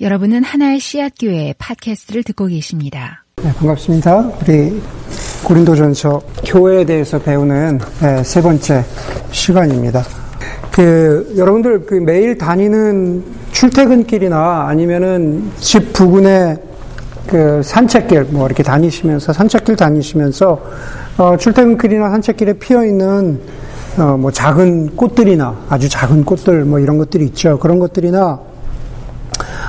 여러분은 하나의 씨앗교회 팟캐스트를 듣고 계십니다. 네, 반갑습니다. 우리 고린도전서 교회에 대해서 배우는 세 번째 시간입니다. 여러분들 매일 다니는 출퇴근길이나 아니면은 집 부근에 산책길 이렇게 다니시면서 출퇴근길이나 산책길에 피어 있는 작은 꽃들이나 아주 작은 꽃들 이런 것들이 있죠. 그런 것들이나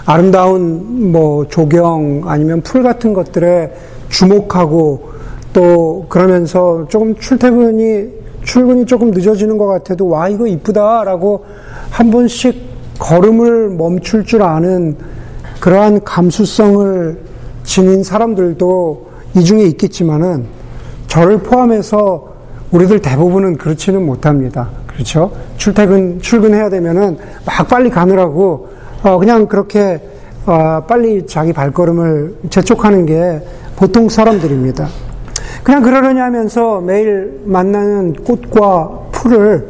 아름다운 조경 아니면 풀 같은 것들에 주목하고 또 그러면서 조금 출근이 조금 늦어지는 것 같아도 와 이거 이쁘다라고 한 번씩 걸음을 멈출 줄 아는 그러한 감수성을 지닌 사람들도 이 중에 있겠지만은 저를 포함해서 우리들 대부분은 그렇지는 못합니다. 그렇죠? 출근해야 되면은 막 빨리 가느라고 그냥 그렇게 빨리 자기 발걸음을 재촉하는 게 보통 사람들입니다. 그냥 그러려니 하면서 매일 만나는 꽃과 풀을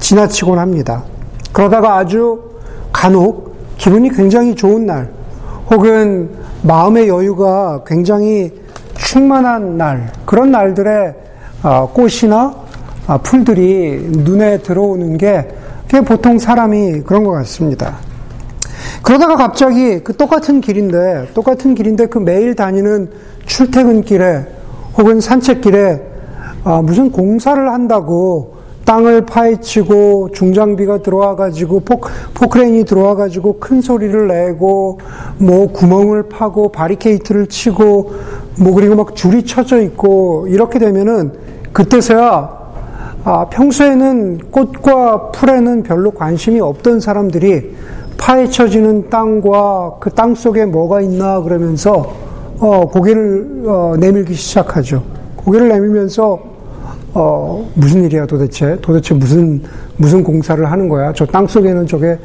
지나치곤 합니다. 그러다가 아주 간혹 기분이 굉장히 좋은 날 혹은 마음의 여유가 굉장히 충만한 날, 그런 날들에 꽃이나 풀들이 눈에 들어오는 게 그게 보통 사람이 그런 것 같습니다. 그러다가 갑자기 똑같은 길인데 그 매일 다니는 출퇴근길에 혹은 산책길에 무슨 공사를 한다고 땅을 파헤치고 중장비가 들어와가지고 포크레인이 들어와가지고 큰 소리를 내고 구멍을 파고 바리케이트를 치고 그리고 줄이 쳐져 있고 이렇게 되면은 그때서야 평소에는 꽃과 풀에는 별로 관심이 없던 사람들이 파헤쳐지는 땅과 그 땅 속에 뭐가 있나 그러면서 고개를 내밀기 시작하죠. 고개를 내밀면서 무슨 일이야 도대체 무슨 공사를 하는 거야? 저 땅 속에는 저게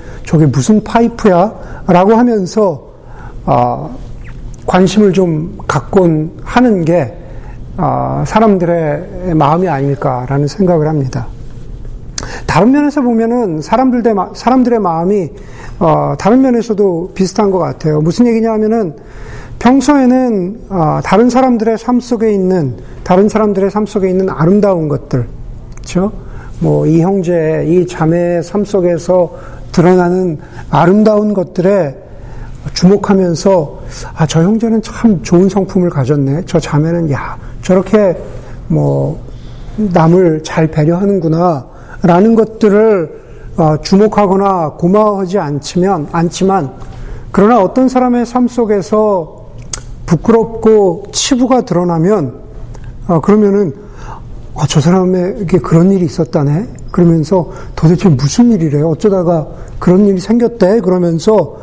무슨 파이프야? 라고 하면서 관심을 좀 갖곤 하는 게 사람들의 마음이 아닐까라는 생각을 합니다. 다른 면에서 보면은 사람들의 마음이 다른 면에서도 비슷한 것 같아요. 무슨 얘기냐 하면은 평소에는 다른 사람들의 삶 속에 있는 아름다운 것들, 그렇죠? 이 형제, 이 자매의 삶 속에서 드러나는 아름다운 것들에 주목하면서 저 형제는 참 좋은 성품을 가졌네. 저 자매는 저렇게 남을 잘 배려하는구나. 라는 것들을 주목하거나 고마워하지 않지만 그러나 어떤 사람의 삶 속에서 부끄럽고 치부가 드러나면 그러면은 저 사람에게 그런 일이 있었다네 그러면서 도대체 무슨 일이래 어쩌다가 그런 일이 생겼대 그러면서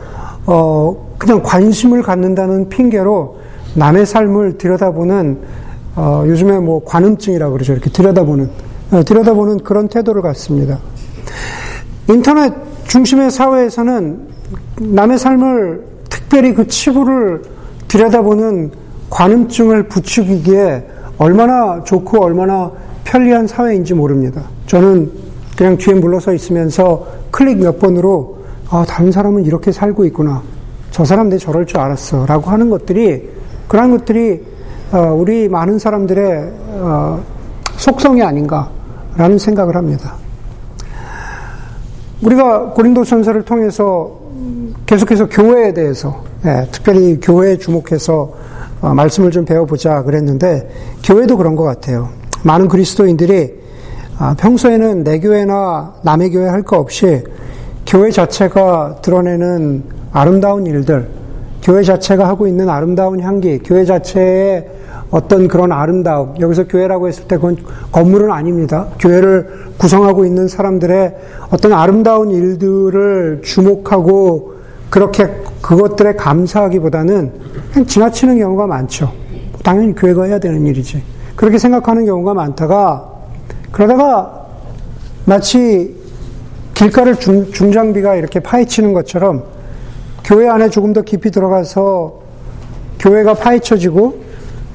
그냥 관심을 갖는다는 핑계로 남의 삶을 들여다보는 요즘에 관음증이라고 그러죠. 이렇게 들여다보는 그런 태도를 갖습니다. 인터넷 중심의 사회에서는 남의 삶을 특별히 그 치부를 들여다보는 관음증을 부추기기에 얼마나 좋고 얼마나 편리한 사회인지 모릅니다. 저는 그냥 뒤에 물러서 있으면서 클릭 몇 번으로 다른 사람은 이렇게 살고 있구나. 저 사람 내 저럴 줄 알았어. 라고 하는 것들이 그런 것들이 우리 많은 사람들의 속성이 아닌가. 라는 생각을 합니다. 우리가 고린도전서를 통해서 계속해서 교회에 대해서 특별히 교회에 주목해서 말씀을 좀 배워보자 그랬는데 교회도 그런 것 같아요. 많은 그리스도인들이 평소에는 내 교회나 남의 교회 할 거 없이 교회 자체가 드러내는 아름다운 일들, 교회 자체가 하고 있는 아름다운 향기, 교회 자체의 어떤 그런 아름다움, 여기서 교회라고 했을 때 그건 건물은 아닙니다. 교회를 구성하고 있는 사람들의 어떤 아름다운 일들을 주목하고 그렇게 그것들에 감사하기보다는 그냥 지나치는 경우가 많죠. 당연히 교회가 해야 되는 일이지. 그렇게 생각하는 경우가 많다가 그러다가 마치 길가를 중장비가 이렇게 파헤치는 것처럼 교회 안에 조금 더 깊이 들어가서 교회가 파헤쳐지고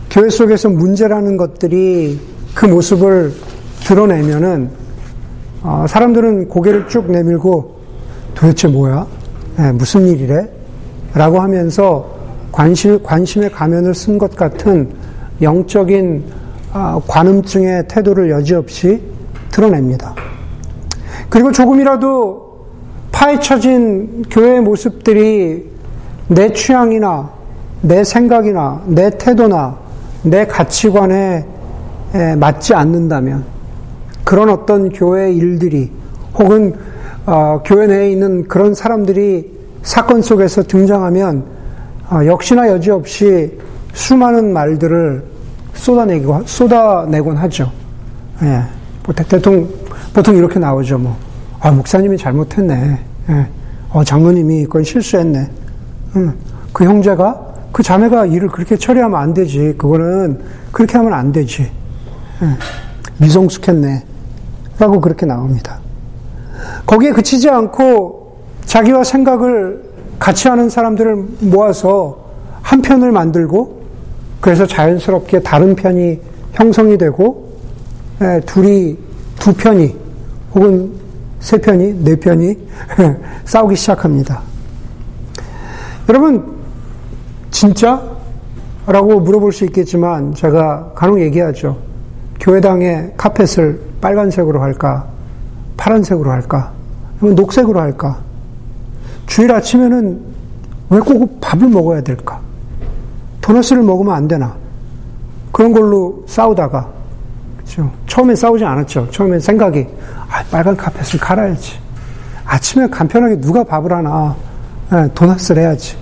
교회 속에서 문제라는 것들이 그 모습을 드러내면은 사람들은 고개를 쭉 내밀고 도대체 뭐야? 무슨 일이래? 라고 하면서 관심의 가면을 쓴 것 같은 영적인 관음증의 태도를 여지없이 드러냅니다. 그리고 조금이라도 파헤쳐진 교회의 모습들이 내 취향이나 내 생각이나 내 태도나 내 가치관에 맞지 않는다면 그런 어떤 교회의 일들이 혹은 교회 내에 있는 그런 사람들이 사건 속에서 등장하면 역시나 여지없이 수많은 말들을 쏟아내곤 하죠. 예, 보통 이렇게 나오죠. 목사님이 잘못했네. 예, 장로님이 그건 실수했네. 그 형제가 그 자매가 일을 그렇게 처리하면 안 되지. 그거는 그렇게 하면 안 되지. 미성숙했네. 라고 그렇게 나옵니다. 거기에 그치지 않고 자기와 생각을 같이 하는 사람들을 모아서 한 편을 만들고 그래서 자연스럽게 다른 편이 형성이 되고 둘이 두 편이 혹은 세 편이 네 편이 싸우기 시작합니다. 여러분 진짜? 라고 물어볼 수 있겠지만 제가 간혹 얘기하죠. 교회당의 카펫을 빨간색으로 할까? 파란색으로 할까? 녹색으로 할까? 주일 아침에는 왜 꼭 밥을 먹어야 될까? 도넛을 먹으면 안 되나? 그런 걸로 싸우다가 그렇죠? 처음에 싸우지 않았죠. 처음에 생각이 빨간 카펫을 갈아야지. 아침에 간편하게 누가 밥을 하나? 도넛을 해야지.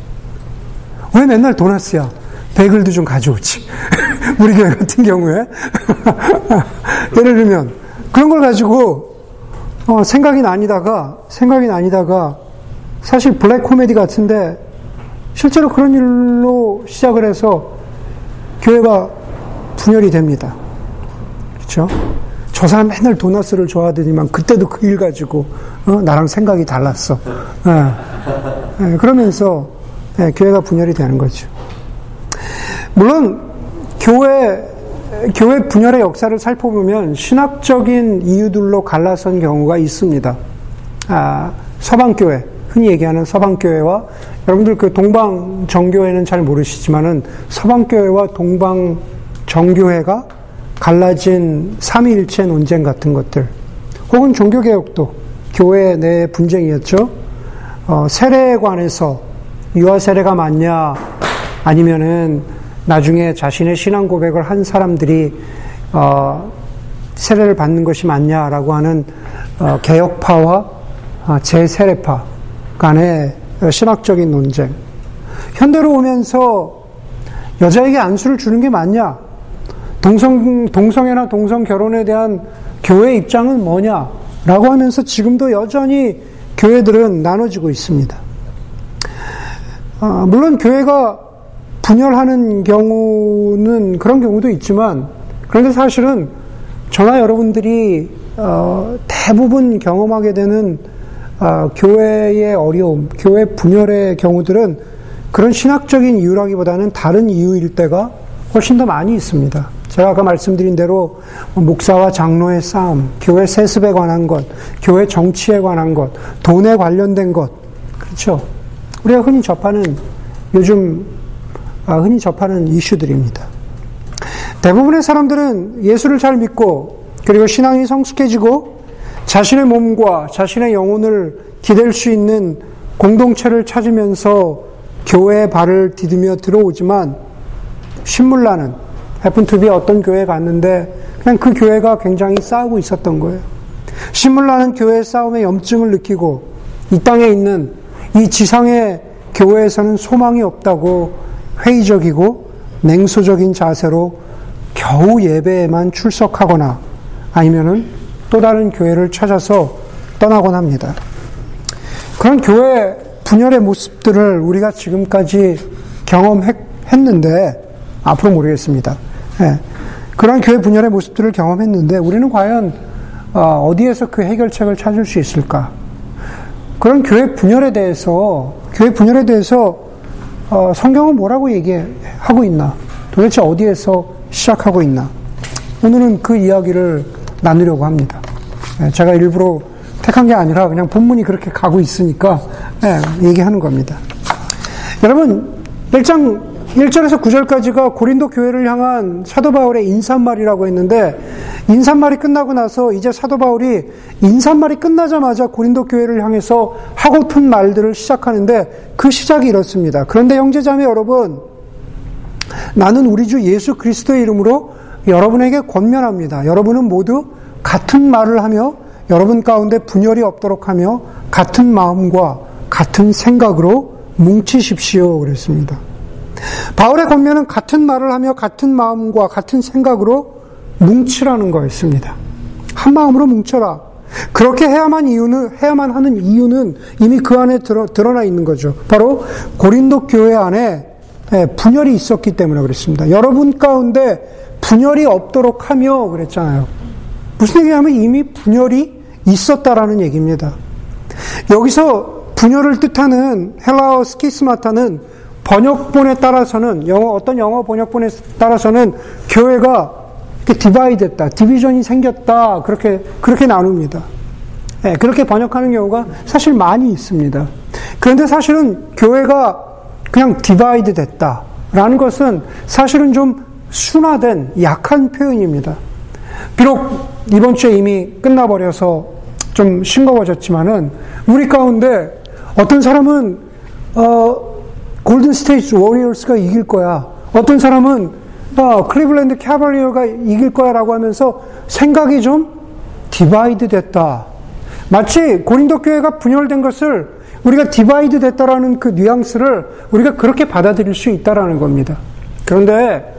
왜 맨날 도넛이야? 베글도 좀 가져오지. 우리 교회 같은 경우에. 예를 들면, 그런 걸 가지고, 생각이 나뉘다가, 사실 블랙 코미디 같은데, 실제로 그런 일로 시작을 해서, 교회가 분열이 됩니다. 그쵸? 저 사람 맨날 도넛을 좋아하더니만, 그때도 그 일 가지고, 나랑 생각이 달랐어. 그러면서, 교회가 분열이 되는 거죠. 물론 교회 분열의 역사를 살펴보면 신학적인 이유들로 갈라선 경우가 있습니다. 서방교회, 흔히 얘기하는 서방교회와 여러분들 그 동방정교회는 잘 모르시지만은 서방교회와 동방정교회가 갈라진 삼위일체 논쟁 같은 것들, 혹은 종교개혁도 교회 내 분쟁이었죠. 세례에 관해서 유아 세례가 맞냐, 아니면은 나중에 자신의 신앙 고백을 한 사람들이 세례를 받는 것이 맞냐라고 하는 개혁파와 재세례파 간의 신학적인 논쟁. 현대로 오면서 여자에게 안수를 주는 게 맞냐, 동성애나 동성 결혼에 대한 교회의 입장은 뭐냐라고 하면서 지금도 여전히 교회들은 나눠지고 있습니다. 물론 교회가 분열하는 경우는 그런 경우도 있지만, 그런데 사실은 저나 여러분들이 대부분 경험하게 되는 교회의 어려움, 교회 분열의 경우들은 그런 신학적인 이유라기보다는 다른 이유일 때가 훨씬 더 많이 있습니다. 제가 아까 말씀드린 대로 목사와 장로의 싸움, 교회 세습에 관한 것, 교회 정치에 관한 것, 돈에 관련된 것, 그렇죠? 우리가 요즘 흔히 접하는 이슈들입니다. 대부분의 사람들은 예수를 잘 믿고 그리고 신앙이 성숙해지고 자신의 몸과 자신의 영혼을 기댈 수 있는 공동체를 찾으면서 교회의 발을 디디며 들어오지만 신물나는 happen to be 어떤 교회에 갔는데 그냥 그 교회가 굉장히 싸우고 있었던 거예요. 신물나는 교회의 싸움에 염증을 느끼고 이 땅에 있는 이 지상의 교회에서는 소망이 없다고 회의적이고 냉소적인 자세로 겨우 예배에만 출석하거나 아니면은 또 다른 교회를 찾아서 떠나곤 합니다. 그런 교회 분열의 모습들을 우리가 지금까지 경험했는데, 앞으로 모르겠습니다. 그런 교회 분열의 모습들을 경험했는데 우리는 과연 어디에서 그 해결책을 찾을 수 있을까? 그런 교회 분열에 대해서 성경은 뭐라고 얘기하고 있나? 도대체 어디에서 시작하고 있나? 오늘은 그 이야기를 나누려고 합니다. 제가 일부러 택한 게 아니라 그냥 본문이 그렇게 가고 있으니까 얘기하는 겁니다. 여러분, 1장 1절에서 9절까지가 고린도 교회를 향한 사도 바울의 인사말이라고 했는데, 인사말이 끝나고 나서 이제 사도 바울이 인사말이 끝나자마자 고린도 교회를 향해서 하고픈 말들을 시작하는데, 그 시작이 이렇습니다. 그런데 형제자매 여러분, 나는 우리 주 예수 그리스도의 이름으로 여러분에게 권면합니다. 여러분은 모두 같은 말을 하며 여러분 가운데 분열이 없도록 하며 같은 마음과 같은 생각으로 뭉치십시오. 그랬습니다. 바울의 권면은 같은 말을 하며 같은 마음과 같은 생각으로 뭉치라는 거였습니다. 한 마음으로 뭉쳐라. 그렇게 해야만 하는 이유는 이미 그 안에 드러나 있는 거죠. 바로 고린도 교회 안에 분열이 있었기 때문에 그랬습니다. 여러분 가운데 분열이 없도록 하며 그랬잖아요. 무슨 얘기냐면 이미 분열이 있었다라는 얘기입니다. 여기서 분열을 뜻하는 헬라어 스키스마타는 번역본에 따라서는 어떤 영어 번역본에 따라서는 교회가 디바이드했다, 디비전이 생겼다, 그렇게 나눕니다. 예, 그렇게 번역하는 경우가 사실 많이 있습니다. 그런데 사실은 교회가 그냥 디바이드 됐다라는 것은 사실은 좀 순화된 약한 표현입니다. 비록 이번 주에 이미 끝나버려서 좀 싱거워졌지만은, 우리 가운데 어떤 사람은 골든 스테이트 워리어스가 이길 거야, 어떤 사람은 클리블랜드 캐벌리어가 이길 거야라고 하면서 생각이 좀 디바이드 됐다. 마치 고린도 교회가 분열된 것을 우리가 디바이드 됐다라는 그 뉘앙스를 우리가 그렇게 받아들일 수 있다라는 겁니다. 그런데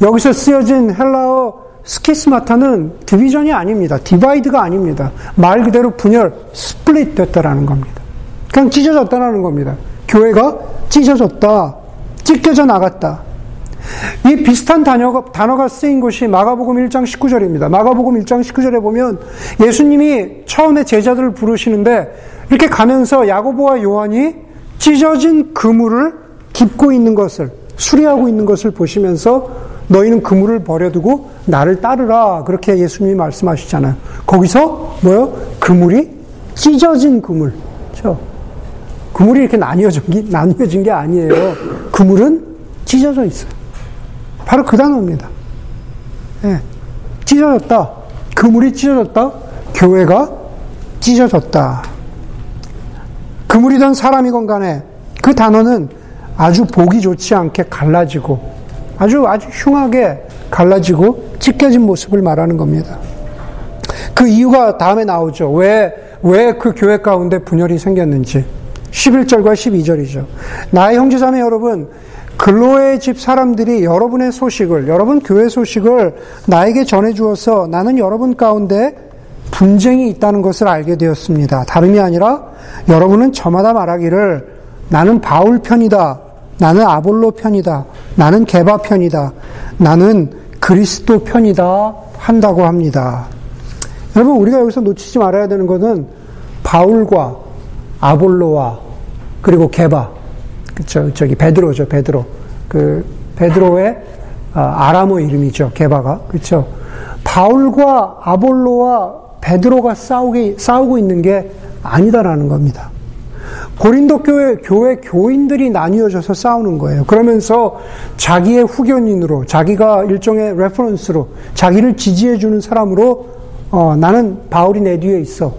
여기서 쓰여진 헬라어 스키스마타는 디비전이 아닙니다. 디바이드가 아닙니다. 말 그대로 분열, 스플릿 됐다라는 겁니다. 그냥 찢어졌다라는 겁니다. 교회가 찢어졌다, 찢겨져 나갔다. 이 비슷한 단어가 쓰인 곳이 마가복음 1장 19절입니다. 마가복음 1장 19절에 보면 예수님이 처음에 제자들을 부르시는데 이렇게 가면서 야고보와 요한이 찢어진 그물을 깁고 있는 것을, 수리하고 있는 것을 보시면서 너희는 그물을 버려두고 나를 따르라, 그렇게 예수님이 말씀하시잖아요. 거기서 그물이 찢어진 그물, 그렇죠? 그물이 이렇게 나뉘어진 게 아니에요. 그물은 찢어져 있어요. 바로 그 단어입니다. 예, 찢어졌다. 그물이 찢어졌다. 교회가 찢어졌다. 그물이든 사람이건 간에 그 단어는 아주 보기 좋지 않게 갈라지고, 아주 흉하게 갈라지고 찢겨진 모습을 말하는 겁니다. 그 이유가 다음에 나오죠. 왜 그 교회 가운데 분열이 생겼는지. 11절과 12절이죠. 나의 형제자매 여러분, 글로의 집 사람들이 여러분의 소식을, 여러분 교회 소식을 나에게 전해주어서 나는 여러분 가운데 분쟁이 있다는 것을 알게 되었습니다. 다름이 아니라 여러분은 저마다 말하기를 나는 바울 편이다, 나는 아볼로 편이다, 나는 게바 편이다, 나는 그리스도 편이다 한다고 합니다. 여러분, 우리가 여기서 놓치지 말아야 되는 것은 바울과 아볼로와 그리고 게바, 그쵸, 저기 베드로죠, 베드로. 그 베드로의 아람어 이름이죠, 게바가, 그렇죠. 바울과 아볼로와 베드로가 싸우고 있는 게 아니다라는 겁니다. 고린도 교회 교인들이 나뉘어져서 싸우는 거예요. 그러면서 자기의 후견인으로, 자기가 일종의 레퍼런스로, 자기를 지지해주는 사람으로 나는 바울이 내 뒤에 있어,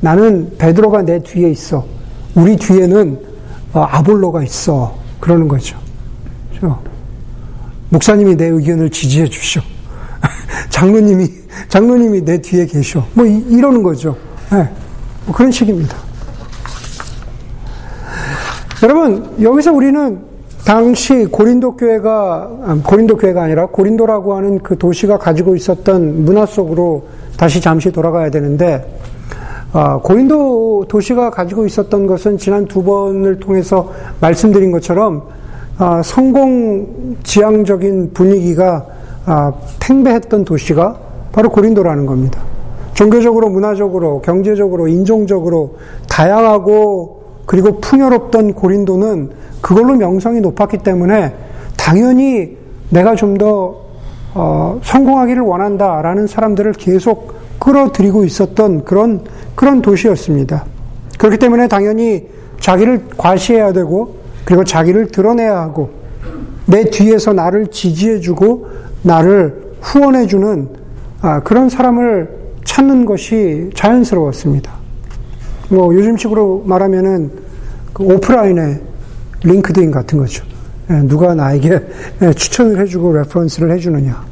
나는 베드로가 내 뒤에 있어, 우리 뒤에는 아볼로가 있어, 그러는 거죠. 그렇죠? 목사님이 내 의견을 지지해 주시오. 장로님이 내 뒤에 계셔. 이러는 거죠. 네, 그런 식입니다. 여러분, 여기서 우리는 당시 고린도 교회가 아니라 고린도라고 하는 그 도시가 가지고 있었던 문화 속으로 다시 잠시 돌아가야 되는데, 고린도 도시가 가지고 있었던 것은 지난 두 번을 통해서 말씀드린 것처럼 성공지향적인 분위기가 팽배했던 도시가 바로 고린도라는 겁니다. 종교적으로, 문화적으로, 경제적으로, 인종적으로 다양하고 그리고 풍요롭던 고린도는 그걸로 명성이 높았기 때문에 당연히 내가 좀 더 성공하기를 원한다라는 사람들을 계속 끌어들이고 있었던 그런 도시였습니다. 그렇기 때문에 당연히 자기를 과시해야 되고 그리고 자기를 드러내야 하고 내 뒤에서 나를 지지해주고 나를 후원해주는 그런 사람을 찾는 것이 자연스러웠습니다. 뭐 요즘식으로 말하면은 오프라인의 링크드인 같은 거죠. 누가 나에게 추천을 해주고 레퍼런스를 해주느냐.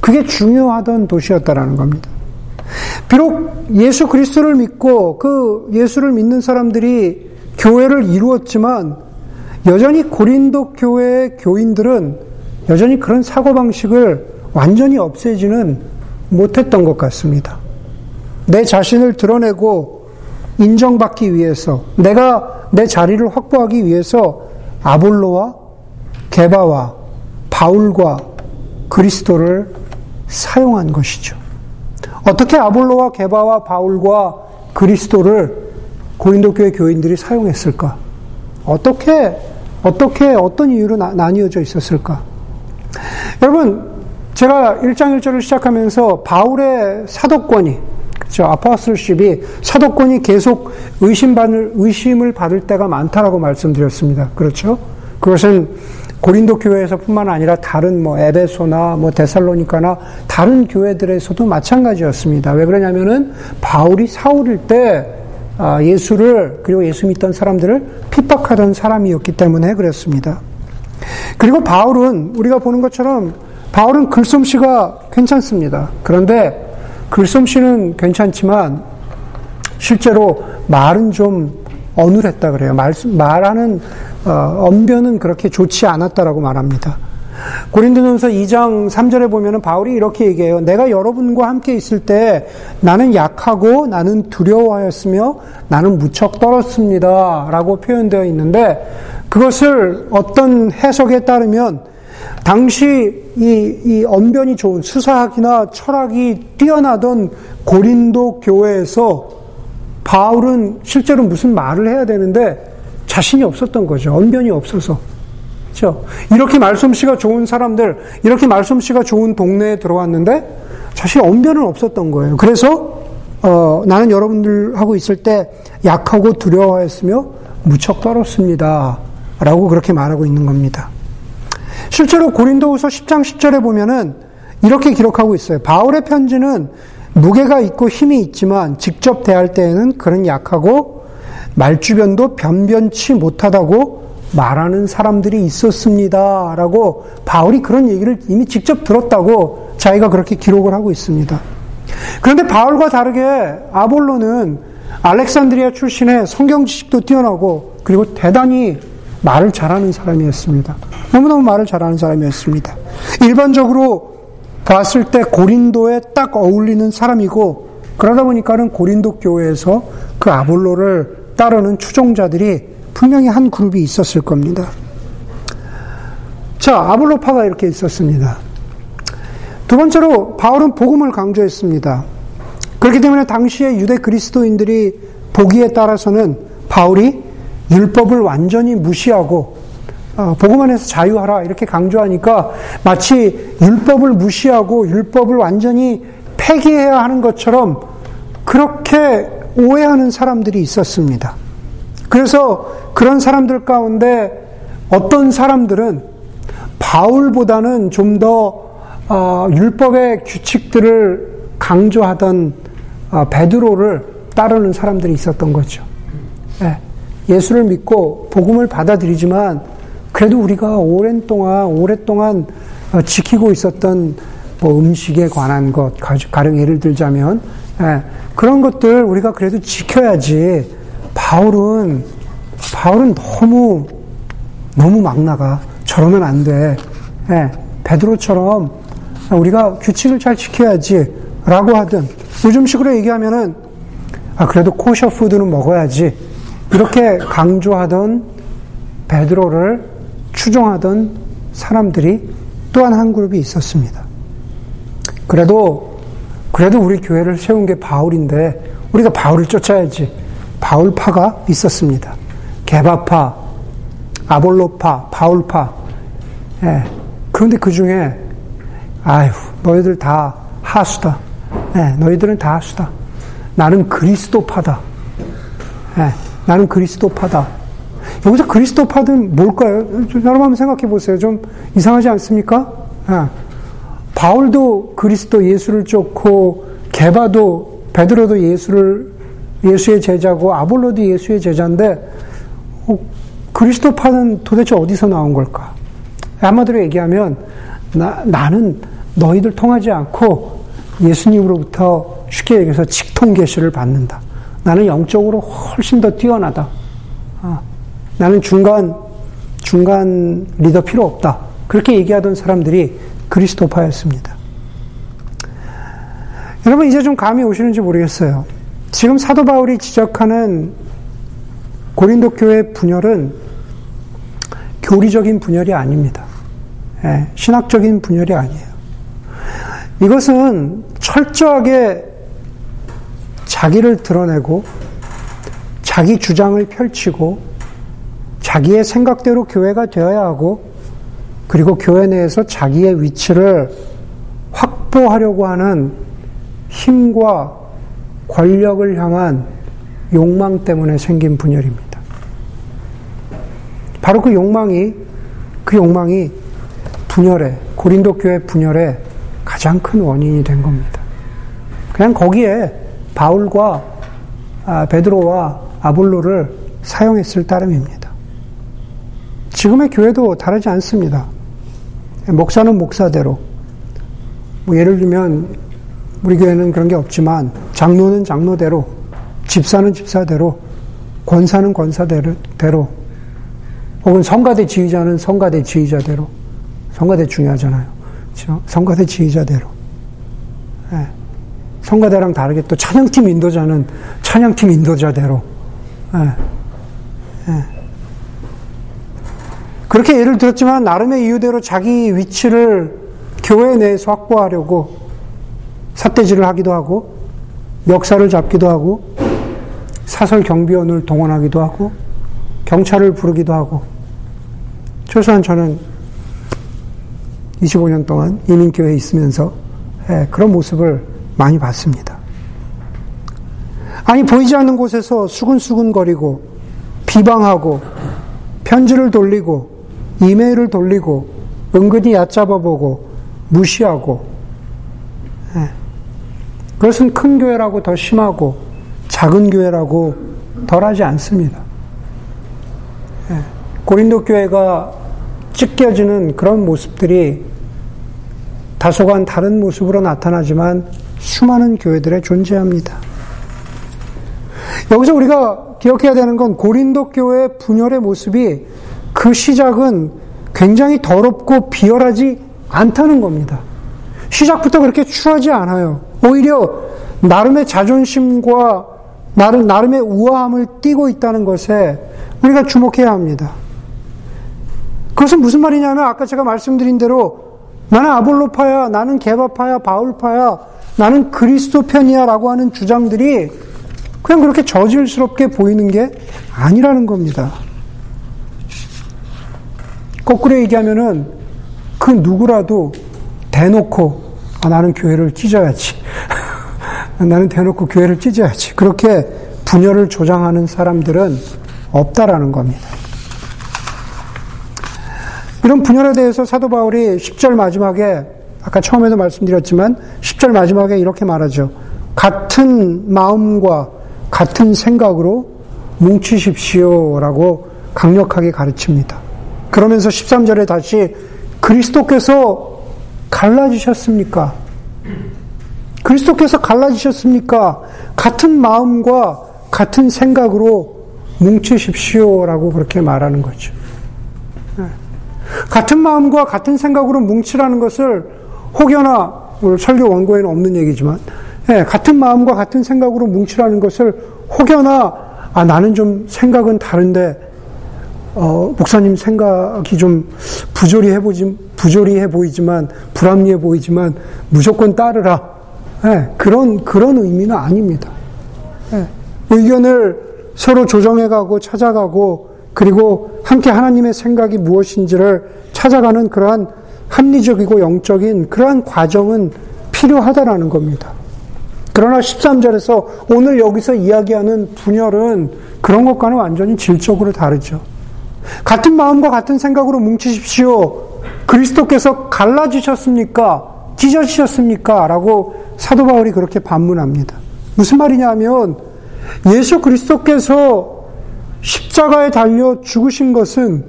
그게 중요하던 도시였다라는 겁니다. 비록 예수 그리스도를 믿고 그 예수를 믿는 사람들이 교회를 이루었지만 여전히 고린도 교회의 교인들은 여전히 그런 사고방식을 완전히 없애지는 못했던 것 같습니다. 내 자신을 드러내고 인정받기 위해서, 내가 내 자리를 확보하기 위해서 아볼로와 게바와 바울과 그리스도를 사용한 것이죠. 어떻게 아볼로와 게바와 바울과 그리스도를 고린도 교회 교인들이 사용했을까? 어떤 이유로 나뉘어져 있었을까? 여러분, 제가 1장 1절을 시작하면서 바울의 사도권이, 그렇죠? 아포스톨십이 사도권이 계속 의심을 받을 때가 많다라고 말씀드렸습니다. 그렇죠? 그것은 고린도 교회에서뿐만 아니라 다른 에베소나 데살로니카나 다른 교회들에서도 마찬가지였습니다. 왜 그러냐면은 바울이 사울일 때 예수를, 그리고 예수 믿던 사람들을 핍박하던 사람이었기 때문에 그랬습니다. 그리고 바울은 우리가 보는 것처럼 바울은 글솜씨가 괜찮습니다. 그런데 글솜씨는 괜찮지만 실제로 말은 좀 어눌했다 그래요. 말하는 언변은 그렇게 좋지 않았다라고 말합니다. 고린도전서 2장 3절에 보면은 바울이 이렇게 얘기해요. 내가 여러분과 함께 있을 때 나는 약하고 나는 두려워하였으며 나는 무척 떨었습니다. 라고 표현되어 있는데, 그것을 어떤 해석에 따르면 당시 이 언변이 좋은, 수사학이나 철학이 뛰어나던 고린도 교회에서 바울은 실제로 무슨 말을 해야 되는데 자신이 없었던 거죠. 언변이 없어서. 그렇죠? 이렇게 말솜씨가 좋은 사람들, 이렇게 말솜씨가 좋은 동네에 들어왔는데 자신이 언변은 없었던 거예요. 그래서 나는 여러분들하고 있을 때 약하고 두려워했으며 무척 떨었습니다. 라고 그렇게 말하고 있는 겁니다. 실제로 고린도후서 10장 10절에 보면은 이렇게 기록하고 있어요. 바울의 편지는 무게가 있고 힘이 있지만 직접 대할 때에는 그는 약하고 말주변도 변변치 못하다고 말하는 사람들이 있었습니다. 라고 바울이 그런 얘기를 이미 직접 들었다고 자기가 그렇게 기록을 하고 있습니다. 그런데 바울과 다르게 아볼로는 알렉산드리아 출신의 성경 지식도 뛰어나고 그리고 대단히 말을 잘하는 사람이었습니다. 너무너무 말을 잘하는 사람이었습니다. 일반적으로 봤을 때 고린도에 딱 어울리는 사람이고, 그러다 보니까는 고린도 교회에서 그 아볼로를 따르는 추종자들이 분명히 한 그룹이 있었을 겁니다. 자, 아볼로파가 이렇게 있었습니다. 두 번째로 바울은 복음을 강조했습니다. 그렇기 때문에 당시의 유대 그리스도인들이 보기에 따라서는 바울이 율법을 완전히 무시하고 복음 안에서 자유하라 이렇게 강조하니까 마치 율법을 무시하고 율법을 완전히 폐기해야 하는 것처럼 그렇게 오해하는 사람들이 있었습니다. 그래서 그런 사람들 가운데 어떤 사람들은 바울보다는 좀 더 율법의 규칙들을 강조하던 베드로를 따르는 사람들이 있었던 거죠. 네. 예수를 믿고 복음을 받아들이지만 그래도 우리가 오랫동안 지키고 있었던 음식에 관한 것, 가령 예를 들자면 그런 것들 우리가 그래도 지켜야지. 바울은 너무 막 나가. 저러면 안 돼. 베드로처럼 우리가 규칙을 잘 지켜야지 라고 하든, 요즘식으로 얘기하면은 그래도 코셔 푸드는 먹어야지 이렇게 강조하던 베드로를 추종하던 사람들이 또한 한 그룹이 있었습니다. 그래도 우리 교회를 세운 게 바울인데 우리가 바울을 쫓아야지. 바울파가 있었습니다. 게바파, 아볼로파, 바울파. 예. 그런데 그 중에 너희들 다 하수다. 예. 너희들은 다 하수다. 나는 그리스도파다. 나는 그리스도파다. 여기서 그리스도파는 뭘까요? 여러분 한번 생각해 보세요. 좀 이상하지 않습니까? 바울도 그리스도 예수를 쫓고, 게바도, 베드로도 예수의 제자고, 아볼로도 예수의 제자인데, 그리스도파는 도대체 어디서 나온 걸까? 한마디로 얘기하면, 나는 너희들 통하지 않고 예수님으로부터 쉽게 얘기해서 직통 계시를 받는다. 나는 영적으로 훨씬 더 뛰어나다. 나는 중간 리더 필요 없다. 그렇게 얘기하던 사람들이 그리스도파였습니다. 여러분 이제 좀 감이 오시는지 모르겠어요. 지금 사도 바울이 지적하는 고린도 교회 분열은 교리적인 분열이 아닙니다. 신학적인 분열이 아니에요. 이것은 철저하게 자기를 드러내고 자기 주장을 펼치고 자기의 생각대로 교회가 되어야 하고, 그리고 교회 내에서 자기의 위치를 확보하려고 하는 힘과 권력을 향한 욕망 때문에 생긴 분열입니다. 바로 그 욕망이 분열에, 고린도 교회 분열에 가장 큰 원인이 된 겁니다. 그냥 거기에 바울과 베드로와 아볼로를 사용했을 따름입니다. 지금의 교회도 다르지 않습니다. 목사는 목사대로, 예를 들면 우리 교회는 그런 게 없지만 장로는 장로대로, 집사는 집사대로, 권사는 권사대로, 혹은 성가대 지휘자는 성가대 지휘자대로. 성가대 중요하잖아요. 그렇죠? 성가대 지휘자대로. 성가대랑 다르게 또 찬양팀 인도자는 찬양팀 인도자대로. 그렇게 예를 들었지만 나름의 이유대로 자기 위치를 교회 내에서 확보하려고 삿대질을 하기도 하고, 역사를 잡기도 하고, 사설 경비원을 동원하기도 하고, 경찰을 부르기도 하고. 최소한 저는 25년 동안 이민교회에 있으면서 그런 모습을 많이 봤습니다. 아니, 보이지 않는 곳에서 수근수근거리고, 비방하고, 편지를 돌리고, 이메일을 돌리고, 은근히 얕잡아보고, 무시하고. 그것은 큰 교회라고 더 심하고 작은 교회라고 덜하지 않습니다. 고린도 교회가 찢겨지는 그런 모습들이 다소간 다른 모습으로 나타나지만 수많은 교회들에 존재합니다. 여기서 우리가 기억해야 되는 건, 고린도 교회 분열의 모습이, 그 시작은 굉장히 더럽고 비열하지 않다는 겁니다. 시작부터 그렇게 추하지 않아요. 오히려 나름의 자존심과 나름의 우아함을 띠고 있다는 것에 우리가 주목해야 합니다. 그것은 무슨 말이냐면, 아까 제가 말씀드린 대로 나는 아볼로파야, 나는 게바파야, 바울파야, 나는 그리스도 편이야 라고 하는 주장들이 그냥 그렇게 저질스럽게 보이는 게 아니라는 겁니다. 거꾸로 얘기하면은 그 누구라도 대놓고 나는 교회를 찢어야지. 나는 대놓고 교회를 찢어야지. 그렇게 분열을 조장하는 사람들은 없다라는 겁니다. 이런 분열에 대해서 사도 바울이 10절 마지막에, 아까 처음에도 말씀드렸지만 10절 마지막에 이렇게 말하죠. 같은 마음과 같은 생각으로 뭉치십시오라고 강력하게 가르칩니다. 그러면서 13절에 다시, 그리스도께서 갈라지셨습니까? 그리스도께서 갈라지셨습니까? 같은 마음과 같은 생각으로 뭉치십시오라고 그렇게 말하는 거죠. 같은 마음과 같은 생각으로 뭉치라는 것을 혹여나, 오늘 설교 원고에는 없는 얘기지만, 같은 마음과 같은 생각으로 뭉치라는 것을 혹여나, 나는 좀 생각은 다른데, 목사님 생각이 좀 부조리해 보이지만, 불합리해 보이지만, 무조건 따르라. 그런 의미는 아닙니다. 의견을 서로 조정해가고 찾아가고, 그리고 함께 하나님의 생각이 무엇인지를 찾아가는 그러한 합리적이고 영적인 그러한 과정은 필요하다라는 겁니다. 그러나 13절에서 오늘 여기서 이야기하는 분열은 그런 것과는 완전히 질적으로 다르죠. 같은 마음과 같은 생각으로 뭉치십시오. 그리스도께서 갈라지셨습니까? 찢어지셨습니까? 라고 사도 바울이 그렇게 반문합니다. 무슨 말이냐면 예수 그리스도께서 십자가에 달려 죽으신 것은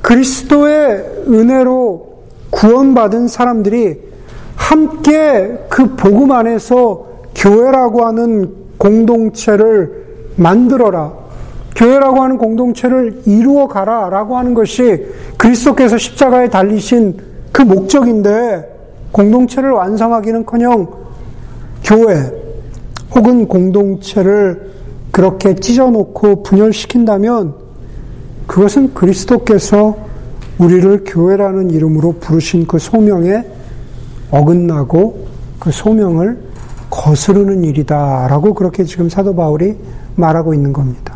그리스도의 은혜로 구원받은 사람들이 함께 그 복음 안에서 교회라고 하는 공동체를 만들어라, 교회라고 하는 공동체를 이루어가라 라고 하는 것이 그리스도께서 십자가에 달리신 그 목적인데, 공동체를 완성하기는커녕 교회 혹은 공동체를 그렇게 찢어놓고 분열시킨다면 그것은 그리스도께서 우리를 교회라는 이름으로 부르신 그 소명에 어긋나고 그 소명을 거스르는 일이다 라고 그렇게 지금 사도 바울이 말하고 있는 겁니다.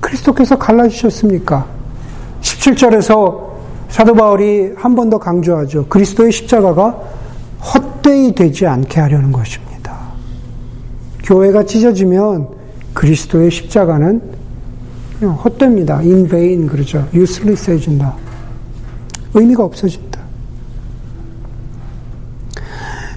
그리스도께서 갈라지셨습니까? 17절에서 사도 바울이 한 번 더 강조하죠. 그리스도의 십자가가 헛되이 되지 않게 하려는 것입니다. 교회가 찢어지면 그리스도의 십자가는 헛됩니다. In vain 그러죠. useless해진다. 의미가 없어진다.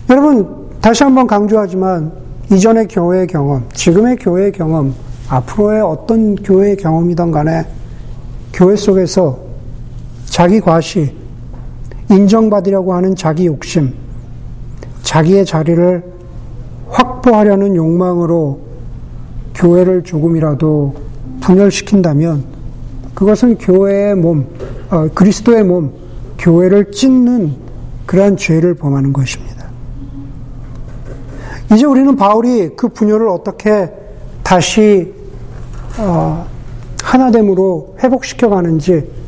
여러분, 다시 한번 강조하지만 이전의 교회의 경험, 지금의 교회의 경험, 앞으로의 어떤 교회의 경험이든 간에 교회 속에서 자기 과시, 인정받으려고 하는 자기 욕심, 자기의 자리를 확보하려는 욕망으로 교회를 조금이라도 분열시킨다면 그것은 교회의 몸, 그리스도의 몸, 교회를 찢는 그러한 죄를 범하는 것입니다. 이제 우리는 바울이 그 분열을 어떻게 다시 하나됨으로 회복시켜가는지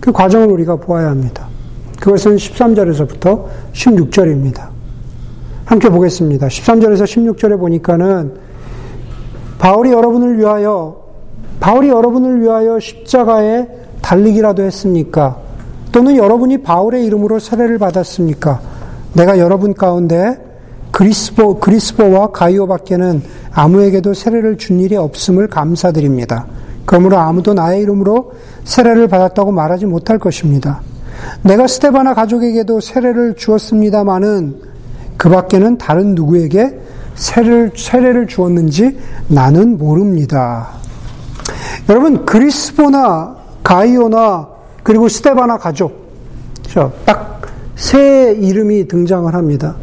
그 과정을 우리가 보아야 합니다. 그것은 13절에서부터 16절입니다. 함께 보겠습니다. 13절에서 16절에 보니까는 바울이 여러분을 위하여 십자가에 달리기라도 했습니까? 또는 여러분이 바울의 이름으로 세례를 받았습니까? 내가 여러분 가운데 그리스보와 가이오밖에는 아무에게도 세례를 준 일이 없음을 감사드립니다. 그러므로 아무도 나의 이름으로 세례를 받았다고 말하지 못할 것입니다. 내가 스데바나 가족에게도 세례를 주었습니다마는 그 밖에는 다른 누구에게 세례를 주었는지 나는 모릅니다. 여러분, 그리스보나 가이오나 그리고 스데바나 가족, 딱 세 이름이 등장을 합니다.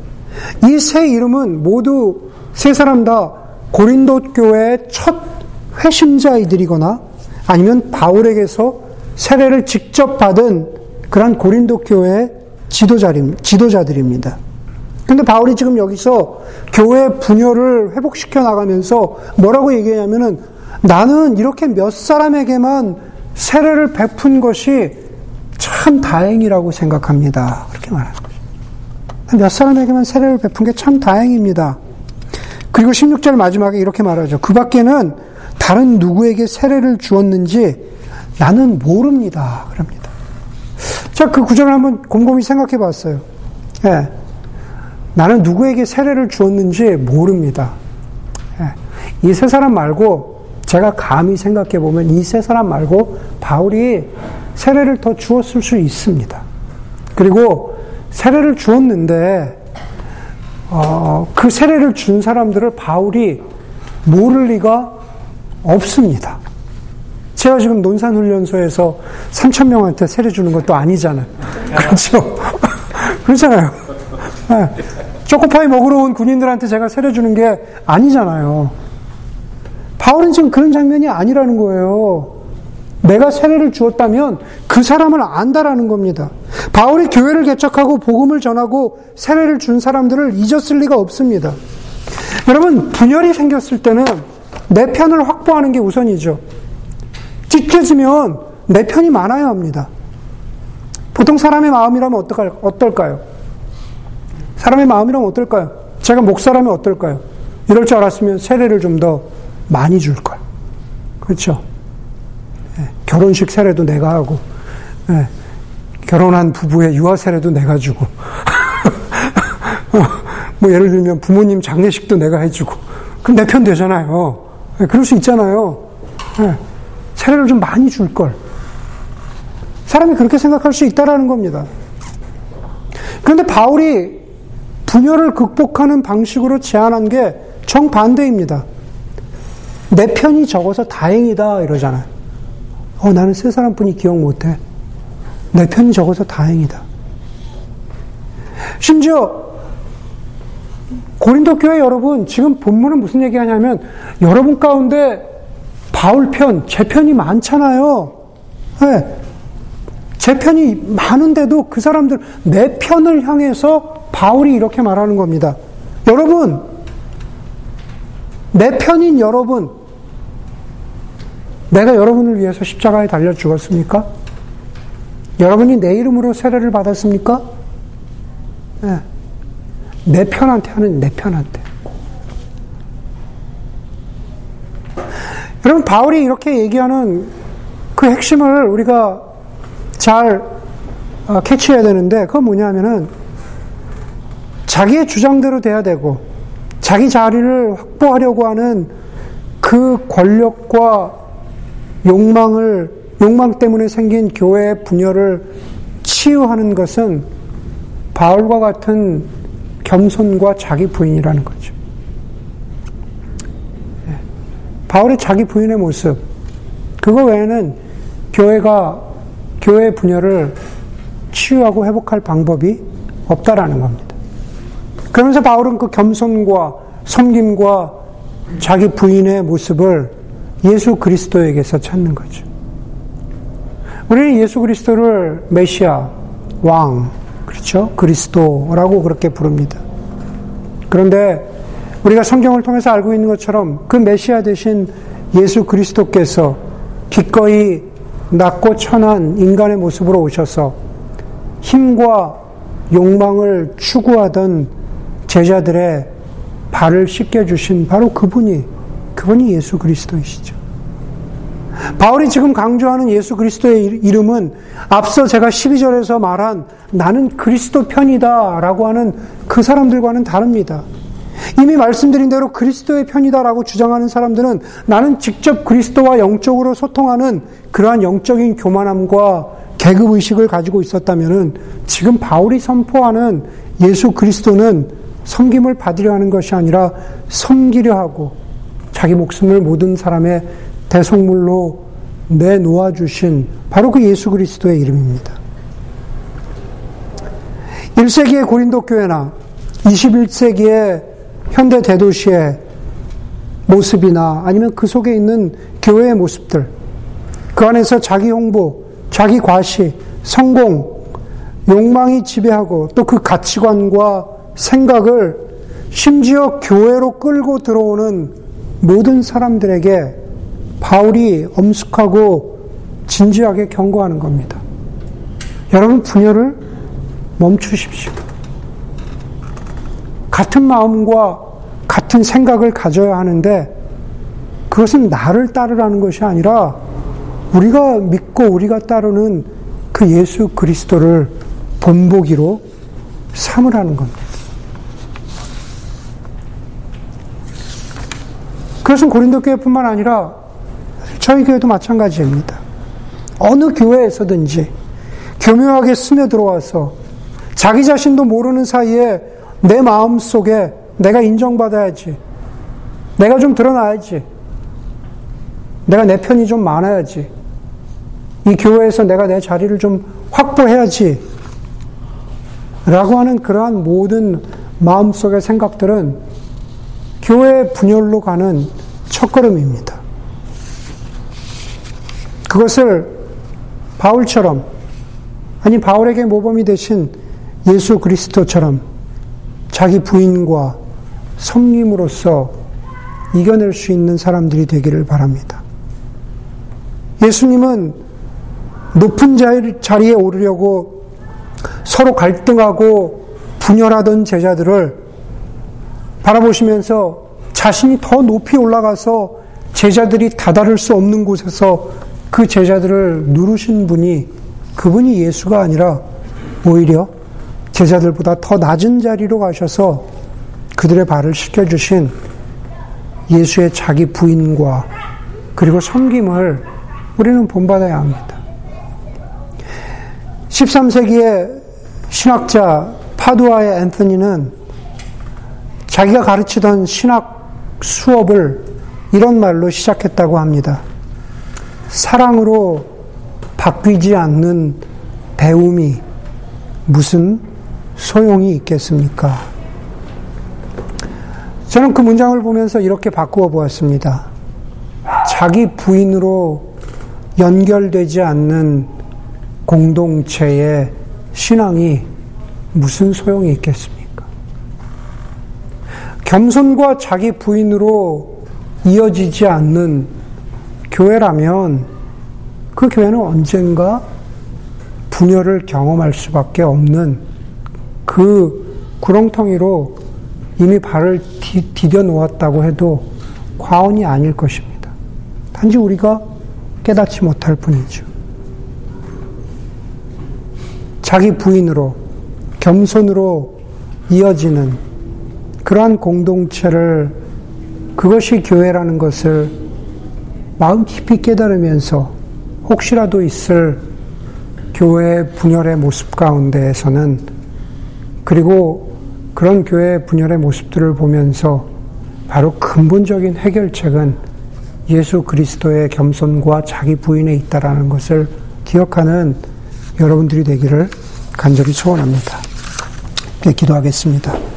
이 세 이름은 모두 세 사람 다 고린도 교회의 첫 회심자이들이거나 아니면 바울에게서 세례를 직접 받은 그런 고린도 교회의 지도자들입니다. 그런데 바울이 지금 여기서 교회 분열을 회복시켜 나가면서 뭐라고 얘기하냐면은 나는 이렇게 몇 사람에게만 세례를 베푼 것이 참 다행이라고 생각합니다. 그렇게 말합니다. 몇 사람에게만 세례를 베푼 게 참 다행입니다. 그리고 16절 마지막에 이렇게 말하죠. 그 밖에는 다른 누구에게 세례를 주었는지 나는 모릅니다. 그럽니다. 제가 그 구절을 한번 곰곰이 생각해 봤어요. 예. 나는 누구에게 세례를 주었는지 모릅니다. 예. 이 세 사람 말고, 제가 감히 생각해 보면 이 세 사람 말고 바울이 세례를 더 주었을 수 있습니다. 그리고 세례를 주었는데 그 세례를 준 사람들을 바울이 모를 리가 없습니다. 제가 지금 논산훈련소에서 3,000명한테 세례 주는 것도 아니잖아요. 그렇죠? 그렇잖아요. 네. 초코파이 먹으러 온 군인들한테 제가 세례 주는 게 아니잖아요. 바울은 지금 그런 장면이 아니라는 거예요. 내가 세례를 주었다면 그 사람을 안다라는 겁니다. 바울이 교회를 개척하고 복음을 전하고 세례를 준 사람들을 잊었을 리가 없습니다. 여러분, 분열이 생겼을 때는 내 편을 확보하는 게 우선이죠. 찢겨지면 내 편이 많아야 합니다. 보통 사람의 마음이라면 어떨까요? 사람의 마음이라면 어떨까요? 제가 목사라면 어떨까요? 이럴 줄 알았으면 세례를 좀 더 많이 줄걸. 그렇죠? 결혼식 세례도 내가 하고, 예, 결혼한 부부의 유아 세례도 내가 주고, 뭐 예를 들면 부모님 장례식도 내가 해주고, 그럼 내 편 되잖아요. 예, 그럴 수 있잖아요. 예, 세례를 좀 많이 줄걸. 사람이 그렇게 생각할 수 있다라는 겁니다. 그런데 바울이 분열을 극복하는 방식으로 제안한 게 정반대입니다. 내 편이 적어서 다행이다 이러잖아요. 나는 세 사람뿐이 기억 못해. 내 편이 적어서 다행이다. 심지어 고린도 교회 여러분, 지금 본문은 무슨 얘기하냐면 여러분 가운데 바울 편, 제 편이 많잖아요. 네. 제 편이 많은데도 그 사람들 내 편을 향해서 바울이 이렇게 말하는 겁니다. 여러분, 내 편인 여러분, 내가 여러분을 위해서 십자가에 달려 죽었습니까? 여러분이 내 이름으로 세례를 받았습니까? 네. 내 편한테 하는, 내 편한테. 여러분, 바울이 이렇게 얘기하는 그 핵심을 우리가 잘 캐치해야 되는데, 그건 뭐냐 하면은 자기의 주장대로 돼야 되고 자기 자리를 확보하려고 하는 그 권력과 욕망 때문에 생긴 교회의 분열을 치유하는 것은 바울과 같은 겸손과 자기 부인이라는 거죠. 바울의 자기 부인의 모습, 그거 외에는 교회의 분열을 치유하고 회복할 방법이 없다라는 겁니다. 그러면서 바울은 그 겸손과 섬김과 자기 부인의 모습을 예수 그리스도에게서 찾는 거죠. 우리는 예수 그리스도를 메시아, 왕, 그렇죠? 그리스도라고 그렇게 부릅니다. 그런데 우리가 성경을 통해서 알고 있는 것처럼 그 메시아 되신 예수 그리스도께서 기꺼이 낮고 천한 인간의 모습으로 오셔서 힘과 욕망을 추구하던 제자들의 발을 씻겨주신 바로 그분이 예수 그리스도이시죠. 바울이 지금 강조하는 예수 그리스도의 이름은 앞서 제가 12절에서 말한 나는 그리스도 편이다 라고 하는 그 사람들과는 다릅니다. 이미 말씀드린 대로 그리스도의 편이다라고 주장하는 사람들은 나는 직접 그리스도와 영적으로 소통하는 그러한 영적인 교만함과 계급의식을 가지고 있었다면은 지금 바울이 선포하는 예수 그리스도는 섬김을 받으려 하는 것이 아니라 섬기려 하고 자기 목숨을 모든 사람의 대속물로 내놓아주신 바로 그 예수 그리스도의 이름입니다. 1세기의 고린도 교회나 21세기의 현대 대도시의 모습이나 아니면 그 속에 있는 교회의 모습들, 그 안에서 자기 홍보, 자기 과시, 성공, 욕망이 지배하고 또 그 가치관과 생각을 심지어 교회로 끌고 들어오는 모든 사람들에게 바울이 엄숙하고 진지하게 경고하는 겁니다. 여러분, 분열을 멈추십시오. 같은 마음과 같은 생각을 가져야 하는데 그것은 나를 따르라는 것이 아니라 우리가 믿고 우리가 따르는 그 예수 그리스도를 본보기로 삼으라는 겁니다. 그것은 고린도 교회뿐만 아니라 저희 교회도 마찬가지입니다. 어느 교회에서든지 교묘하게 스며들어와서 자기 자신도 모르는 사이에 내 마음속에 내가 인정받아야지, 내가 좀 드러나야지, 내가 내 편이 좀 많아야지, 이 교회에서 내가 내 자리를 좀 확보해야지 라고 하는 그러한 모든 마음속의 생각들은 교회의 분열로 가는 첫걸음입니다. 그것을 바울처럼, 아니 바울에게 모범이 되신 예수 그리스도처럼 자기 부인과 섬김으로써 이겨낼 수 있는 사람들이 되기를 바랍니다. 예수님은 높은 자리에 오르려고 서로 갈등하고 분열하던 제자들을 바라보시면서 자신이 더 높이 올라가서 제자들이 다다를 수 없는 곳에서 그 제자들을 누르신 분이, 그분이 예수가 아니라 오히려 제자들보다 더 낮은 자리로 가셔서 그들의 발을 씻겨주신 예수의 자기 부인과 그리고 섬김을 우리는 본받아야 합니다. 13세기의 신학자 파두아의 앤서니는 자기가 가르치던 신학 수업을 이런 말로 시작했다고 합니다. 사랑으로 바뀌지 않는 배움이 무슨 소용이 있겠습니까? 저는 그 문장을 보면서 이렇게 바꾸어 보았습니다. 자기 부인으로 연결되지 않는 공동체의 신앙이 무슨 소용이 있겠습니까? 겸손과 자기 부인으로 이어지지 않는 교회라면 그 교회는 언젠가 분열을 경험할 수밖에 없는 그 구렁텅이로 이미 발을 디뎌 놓았다고 해도 과언이 아닐 것입니다. 단지 우리가 깨닫지 못할 뿐이죠. 자기 부인으로 겸손으로 이어지는 그러한 공동체를, 그것이 교회라는 것을 마음 깊이 깨달으면서 혹시라도 있을 교회 분열의 모습 가운데에서는, 그리고 그런 교회 분열의 모습들을 보면서 바로 근본적인 해결책은 예수 그리스도의 겸손과 자기 부인에 있다라는 것을 기억하는 여러분들이 되기를 간절히 소원합니다. 기도하겠습니다.